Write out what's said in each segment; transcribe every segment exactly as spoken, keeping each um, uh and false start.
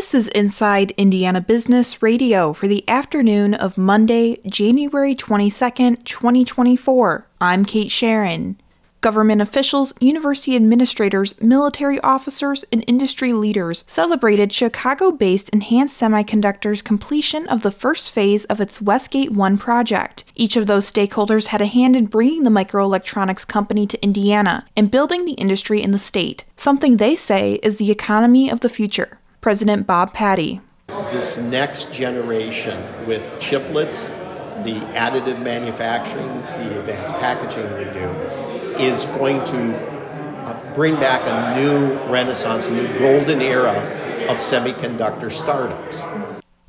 This is Inside Indiana Business Radio for the afternoon of Monday, January twenty-second, twenty twenty-four. I'm Kate Sharon. Government officials, university administrators, military officers, and industry leaders celebrated Chicago-based Enhanced Semiconductors' completion of the first phase of its Westgate One project. Each of those stakeholders had a hand in bringing the microelectronics company to Indiana and building the industry in the state, something they say is the economy of the future. President Bob Patty. This next generation with chiplets, the additive manufacturing, the advanced packaging we do, is going to bring back a new renaissance, a new golden era of semiconductor startups.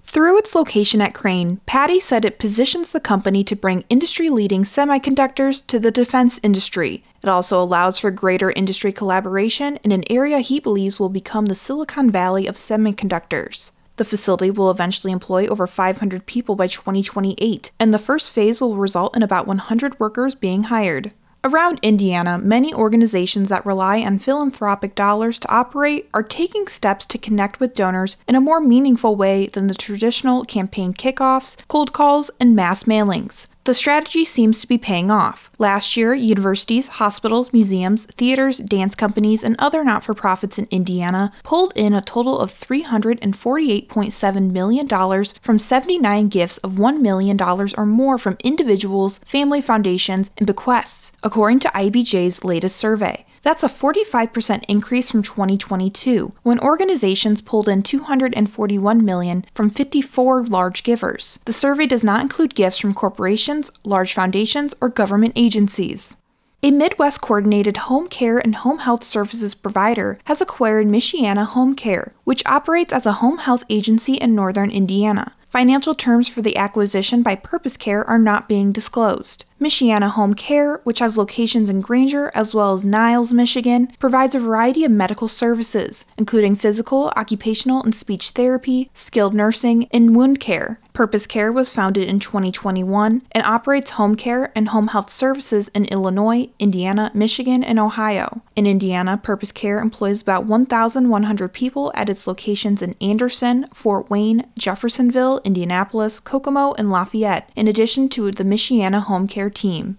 Through its location at Crane, Patty said it positions the company to bring industry-leading semiconductors to the defense industry. It also allows for greater industry collaboration in an area he believes will become the Silicon Valley of semiconductors. The facility will eventually employ over five hundred people by twenty twenty-eight, and the first phase will result in about one hundred workers being hired. Around Indiana, many organizations that rely on philanthropic dollars to operate are taking steps to connect with donors in a more meaningful way than the traditional campaign kickoffs, cold calls, and mass mailings. The strategy seems to be paying off. Last year, universities, hospitals, museums, theaters, dance companies, and other not-for-profits in Indiana pulled in a total of three hundred forty-eight point seven million dollars from seventy-nine gifts of one million dollars or more from individuals, family foundations, and bequests, according to I B J's latest survey. That's a forty-five percent increase from twenty twenty-two, when organizations pulled in two hundred forty-one million dollars from fifty-four large givers. The survey does not include gifts from corporations, large foundations, or government agencies. A Midwest-coordinated home care and home health services provider has acquired Michiana Home Care, which operates as a home health agency in northern Indiana. Financial terms for the acquisition by Purpose Care are not being disclosed. Michiana Home Care, which has locations in Granger as well as Niles, Michigan, provides a variety of medical services, including physical, occupational, and speech therapy, skilled nursing, and wound care. Purpose Care was founded in twenty twenty-one and operates home care and home health services in Illinois, Indiana, Michigan, and Ohio. In Indiana, Purpose Care employs about one thousand one hundred people at its locations in Anderson, Fort Wayne, Jeffersonville, Indianapolis, Kokomo, and Lafayette, in addition to the Michiana Home Care team.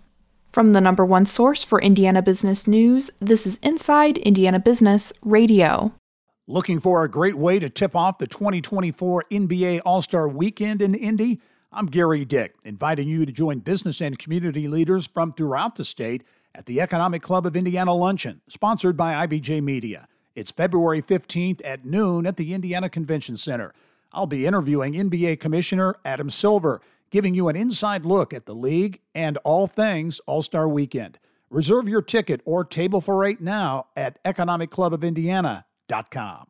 From the number one source for Indiana business news, this is Inside Indiana Business Radio. Looking for a great way to tip off the twenty twenty-four N B A All-Star Weekend in Indy? I'm Gary Dick, inviting you to join business and community leaders from throughout the state at the Economic Club of Indiana Luncheon, sponsored by I B J Media. It's February fifteenth at noon at the Indiana Convention Center. I'll be interviewing N B A Commissioner Adam Silver, giving you an inside look at the league and all things All-Star Weekend. Reserve your ticket or table for eight now at economic club of indiana dot com.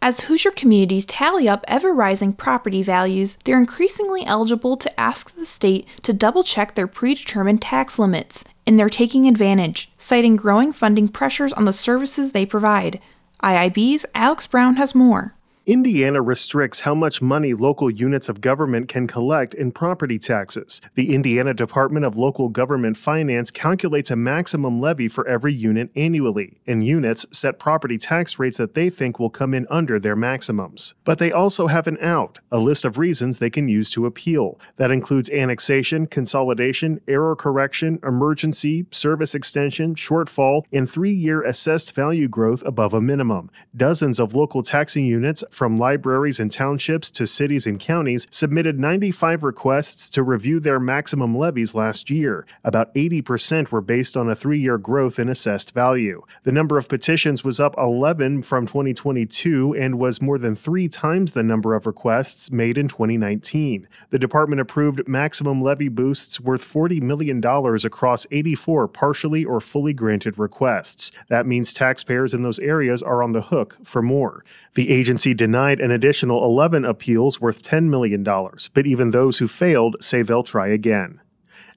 As Hoosier communities tally up ever-rising property values, they're increasingly eligible to ask the state to double-check their predetermined tax limits, and they're taking advantage, citing growing funding pressures on the services they provide. I I B's Alex Brown has more. Indiana restricts how much money local units of government can collect in property taxes. The Indiana Department of Local Government Finance calculates a maximum levy for every unit annually, and units set property tax rates that they think will come in under their maximums. But they also have an out, a list of reasons they can use to appeal. That includes annexation, consolidation, error correction, emergency, service extension, shortfall, and three-year assessed value growth above a minimum. Dozens of local taxing units from libraries and townships to cities and counties, submitted ninety-five requests to review their maximum levies last year. About eighty percent were based on a three-year growth in assessed value. The number of petitions was up eleven from twenty twenty-two and was more than three times the number of requests made in twenty nineteen. The department approved maximum levy boosts worth forty million dollars across eighty-four partially or fully granted requests. That means taxpayers in those areas are on the hook for more. The agency denied an additional eleven appeals worth ten million dollars, but even those who failed say they'll try again.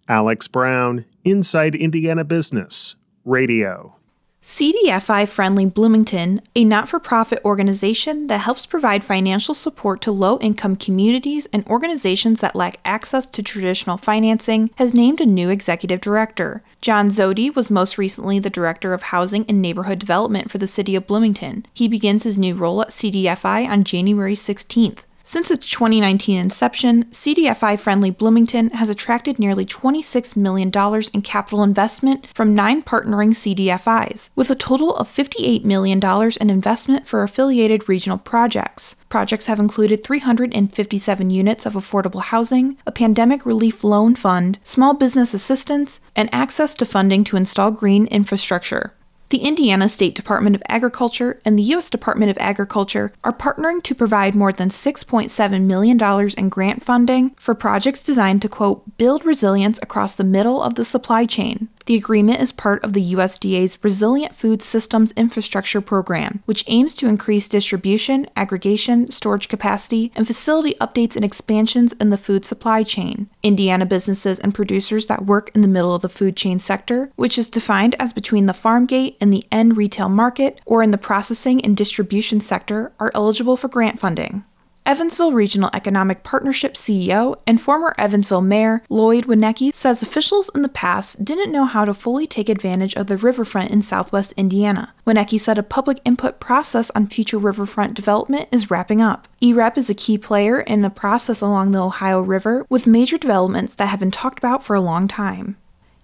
Alex Brown, Inside Indiana Business Radio. C D F I Friendly Bloomington, a not-for-profit organization that helps provide financial support to low-income communities and organizations that lack access to traditional financing, has named a new executive director. John Zodi was most recently the Director of Housing and Neighborhood Development for the City of Bloomington. He begins his new role at C D F I on January sixteenth. Since its twenty nineteen inception, C D F I Friendly Bloomington has attracted nearly twenty-six million dollars in capital investment from nine partnering C D F Is, with a total of fifty-eight million dollars in investment for affiliated regional projects. Projects have included three hundred fifty-seven units of affordable housing, a pandemic relief loan fund, small business assistance, and access to funding to install green infrastructure. The Indiana State Department of Agriculture and the U S Department of Agriculture are partnering to provide more than six point seven million dollars in grant funding for projects designed to, quote, build resilience across the middle of the supply chain. The agreement is part of the U S D A's Resilient Food Systems Infrastructure Program, which aims to increase distribution, aggregation, storage capacity, and facility updates and expansions in the food supply chain. Indiana businesses and producers that work in the middle of the food chain sector, which is defined as between the farm gate and the end retail market, or in the processing and distribution sector, are eligible for grant funding. Evansville Regional Economic Partnership C E O and former Evansville Mayor Lloyd Winnecke says officials in the past didn't know how to fully take advantage of the riverfront in southwest Indiana. Winnecke said a public input process on future riverfront development is wrapping up. E R E P is a key player in the process along the Ohio River, with major developments that have been talked about for a long time.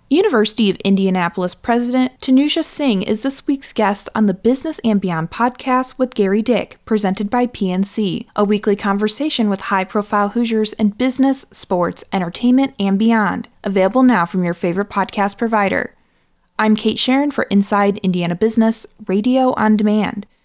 University of Indianapolis President Tanusha Singh is this week's guest on the Business and Beyond podcast with Gary Dick, presented by P N C, a weekly conversation with high-profile Hoosiers in business, sports, entertainment, and beyond, available now from your favorite podcast provider. I'm Kate Sharon for Inside Indiana Business, Radio on Demand.